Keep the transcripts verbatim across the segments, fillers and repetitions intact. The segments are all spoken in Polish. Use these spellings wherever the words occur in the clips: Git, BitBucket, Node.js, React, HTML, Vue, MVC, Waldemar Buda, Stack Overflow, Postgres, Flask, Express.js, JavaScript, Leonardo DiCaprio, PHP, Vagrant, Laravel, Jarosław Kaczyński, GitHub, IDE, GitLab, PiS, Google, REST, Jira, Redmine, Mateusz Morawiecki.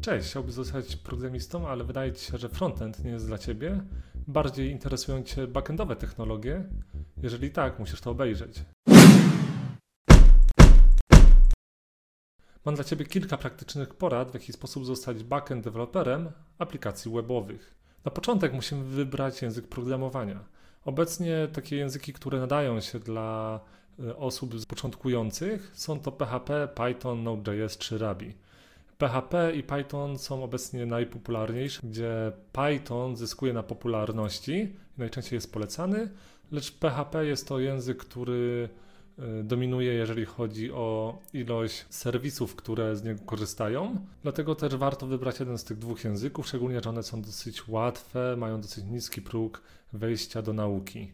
Cześć, chciałbyś zostać programistą, ale wydaje Ci się, że frontend nie jest dla Ciebie? Bardziej interesują Cię backendowe technologie? Jeżeli tak, musisz to obejrzeć. Mam dla Ciebie kilka praktycznych porad, w jaki sposób zostać backend deweloperem aplikacji webowych. Na początek musimy wybrać język programowania. Obecnie takie języki, które nadają się dla osób początkujących, są to P H P, Python, Node.js czy Ruby. P H P i Python są obecnie najpopularniejsze, gdzie Python zyskuje na popularności, najczęściej jest polecany, lecz P H P jest to język, który dominuje, jeżeli chodzi o ilość serwisów, które z niego korzystają. Dlatego też warto wybrać jeden z tych dwóch języków, szczególnie, że one są dosyć łatwe, mają dosyć niski próg wejścia do nauki.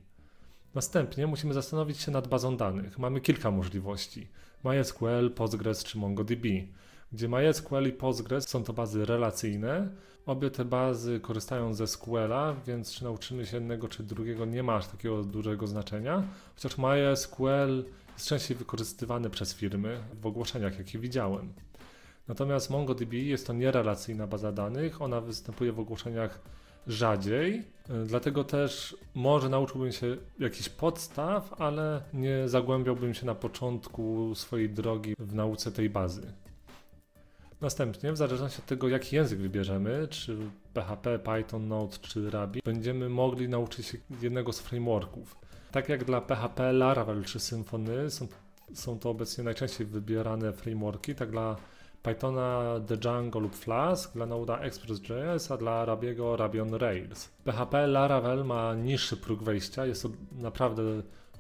Następnie musimy zastanowić się nad bazą danych. Mamy kilka możliwości: MySQL, Postgres czy MongoDB. Gdzie MySQL i Postgres są to bazy relacyjne. Obie te bazy korzystają ze S Q L-a, więc czy nauczymy się jednego czy drugiego nie ma aż takiego dużego znaczenia. Chociaż MySQL jest częściej wykorzystywany przez firmy w ogłoszeniach, jakie widziałem. Natomiast MongoDB jest to nierelacyjna baza danych, ona występuje w ogłoszeniach rzadziej, dlatego też może nauczyłbym się jakichś podstaw, ale nie zagłębiałbym się na początku swojej drogi w nauce tej bazy. Następnie, w zależności od tego, jaki język wybierzemy, czy P H P, Python, Node czy Ruby, będziemy mogli nauczyć się jednego z frameworków. Tak jak dla P H P, Laravel czy Symfony są, są to obecnie najczęściej wybierane frameworki, tak dla Pythona, Django lub Flask, dla Node'a Express.js, a dla Ruby'ego Ruby on Rails. P H P Laravel ma niższy próg wejścia, jest to naprawdę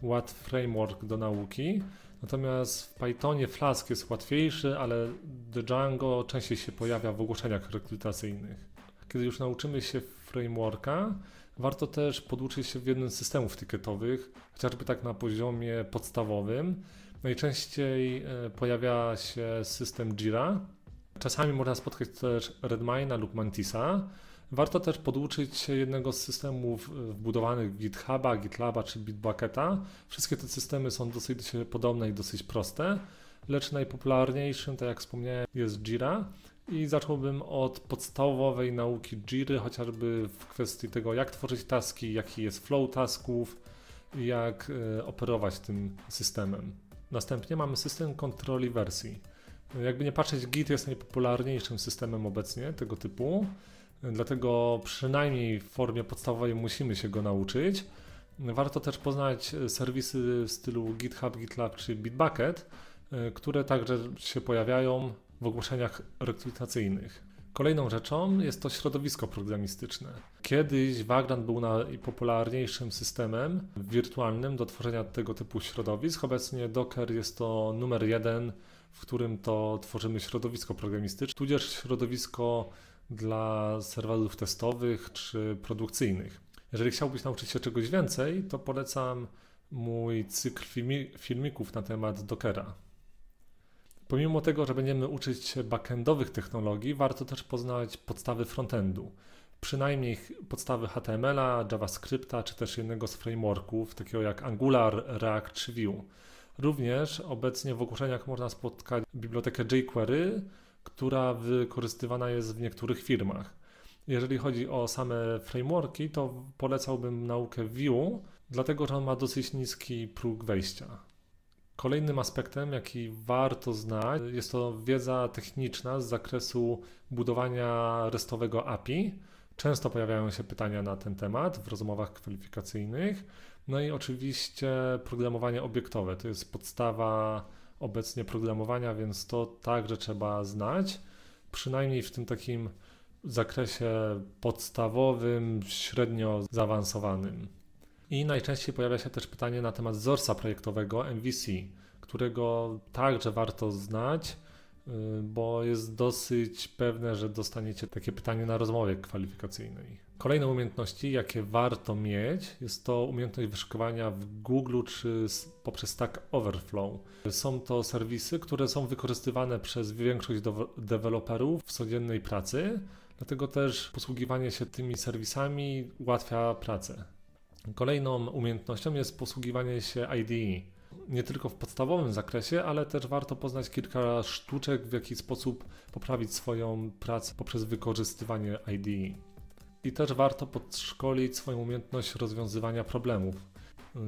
łatwy framework do nauki. Natomiast w Pythonie Flask jest łatwiejszy, ale Django częściej się pojawia w ogłoszeniach rekrutacyjnych. Kiedy już nauczymy się frameworka, warto też poduczyć się w jednym z systemów tykietowych, chociażby tak na poziomie podstawowym. Najczęściej pojawia się system Jira. Czasami można spotkać też Redmine'a lub Mantisa. Warto też poduczyć się jednego z systemów wbudowanych GitHuba, GitLaba czy BitBucketa. Wszystkie te systemy są dosyć podobne i dosyć proste, lecz najpopularniejszym, tak jak wspomniałem, jest Jira i zacząłbym od podstawowej nauki Jiry, chociażby w kwestii tego, jak tworzyć taski, jaki jest flow tasków i jak operować tym systemem. Następnie mamy system kontroli wersji. Jakby nie patrzeć, Git jest najpopularniejszym systemem obecnie tego typu. Dlatego przynajmniej w formie podstawowej musimy się go nauczyć. Warto też poznać serwisy w stylu GitHub, GitLab czy BitBucket, które także się pojawiają w ogłoszeniach rekrutacyjnych. Kolejną rzeczą jest to środowisko programistyczne. Kiedyś Vagrant był najpopularniejszym systemem wirtualnym do tworzenia tego typu środowisk. Obecnie Docker jest to numer jeden, w którym to tworzymy środowisko programistyczne, tudzież środowisko dla serwerów testowych czy produkcyjnych. Jeżeli chciałbyś nauczyć się czegoś więcej, to polecam mój cykl filmików na temat Dockera. Pomimo tego, że będziemy uczyć się backendowych technologii, warto też poznać podstawy frontendu. Przynajmniej podstawy H T M L-a, JavaScripta, czy też jednego z frameworków, takiego jak Angular, React czy Vue. Również obecnie w ogłoszeniach można spotkać bibliotekę jQuery, która wykorzystywana jest w niektórych firmach. Jeżeli chodzi o same frameworki, to polecałbym naukę Vue, dlatego że on ma dosyć niski próg wejścia. Kolejnym aspektem, jaki warto znać, jest to wiedza techniczna z zakresu budowania restowego A P I. Często pojawiają się pytania na ten temat w rozmowach kwalifikacyjnych. No i oczywiście programowanie obiektowe, to jest podstawa obecnie programowania, więc to także trzeba znać, przynajmniej w tym takim zakresie podstawowym, średnio zaawansowanym. I najczęściej pojawia się też pytanie na temat wzorca projektowego M V C, którego także warto znać, bo jest dosyć pewne, że dostaniecie takie pytanie na rozmowie kwalifikacyjnej. Kolejne umiejętności, jakie warto mieć, jest to umiejętność wyszukiwania w Google czy poprzez Stack Overflow. Są to serwisy, które są wykorzystywane przez większość deweloperów w codziennej pracy, dlatego też posługiwanie się tymi serwisami ułatwia pracę. Kolejną umiejętnością jest posługiwanie się I D E. nie tylko w podstawowym zakresie, ale też warto poznać kilka sztuczek, w jaki sposób poprawić swoją pracę poprzez wykorzystywanie I D E. I też warto podszkolić swoją umiejętność rozwiązywania problemów.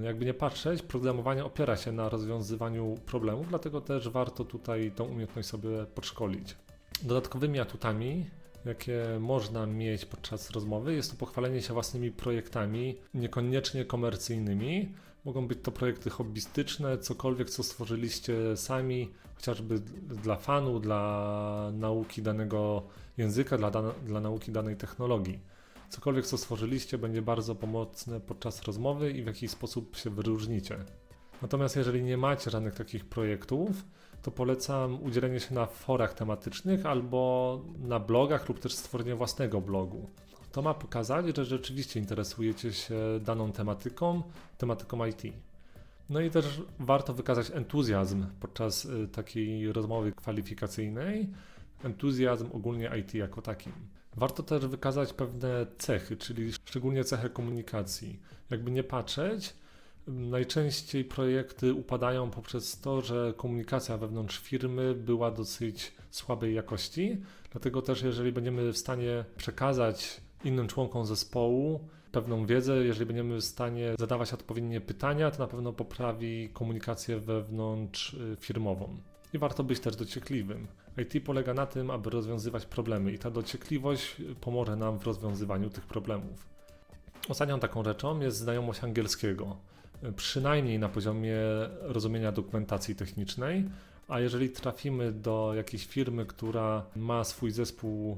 Jakby nie patrzeć, programowanie opiera się na rozwiązywaniu problemów, dlatego też warto tutaj tą umiejętność sobie podszkolić. Dodatkowymi atutami, jakie można mieć podczas rozmowy, jest to pochwalenie się własnymi projektami, niekoniecznie komercyjnymi. Mogą być to projekty hobbystyczne, cokolwiek co stworzyliście sami, chociażby dla fanu, dla nauki danego języka, dla, dan- dla nauki danej technologii. Cokolwiek co stworzyliście będzie bardzo pomocne podczas rozmowy i w jakiś sposób się wyróżnicie. Natomiast jeżeli nie macie żadnych takich projektów, to polecam udzielenie się na forach tematycznych albo na blogach lub też stworzenie własnego blogu. To ma pokazać, że rzeczywiście interesujecie się daną tematyką, tematyką I T. No i też warto wykazać entuzjazm podczas takiej rozmowy kwalifikacyjnej, entuzjazm ogólnie I T jako takim. Warto też wykazać pewne cechy, czyli szczególnie cechę komunikacji. Jakby nie patrzeć, najczęściej projekty upadają poprzez to, że komunikacja wewnątrz firmy była dosyć słabej jakości, dlatego też jeżeli będziemy w stanie przekazać innym członkom zespołu pewną wiedzę, jeżeli będziemy w stanie zadawać odpowiednie pytania, to na pewno poprawi komunikację wewnątrz firmową. I warto być też dociekliwym. I T polega na tym, aby rozwiązywać problemy i ta dociekliwość pomoże nam w rozwiązywaniu tych problemów. Ostatnią taką rzeczą jest znajomość angielskiego, przynajmniej na poziomie rozumienia dokumentacji technicznej, a jeżeli trafimy do jakiejś firmy, która ma swój zespół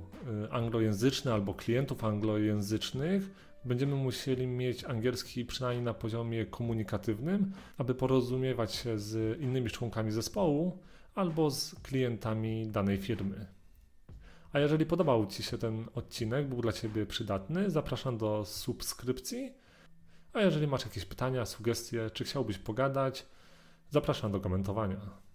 anglojęzyczny albo klientów anglojęzycznych, będziemy musieli mieć angielski przynajmniej na poziomie komunikatywnym, aby porozumiewać się z innymi członkami zespołu albo z klientami danej firmy. A jeżeli podobał Ci się ten odcinek, był dla Ciebie przydatny, zapraszam do subskrypcji. A jeżeli masz jakieś pytania, sugestie, czy chciałbyś pogadać, zapraszam do komentowania.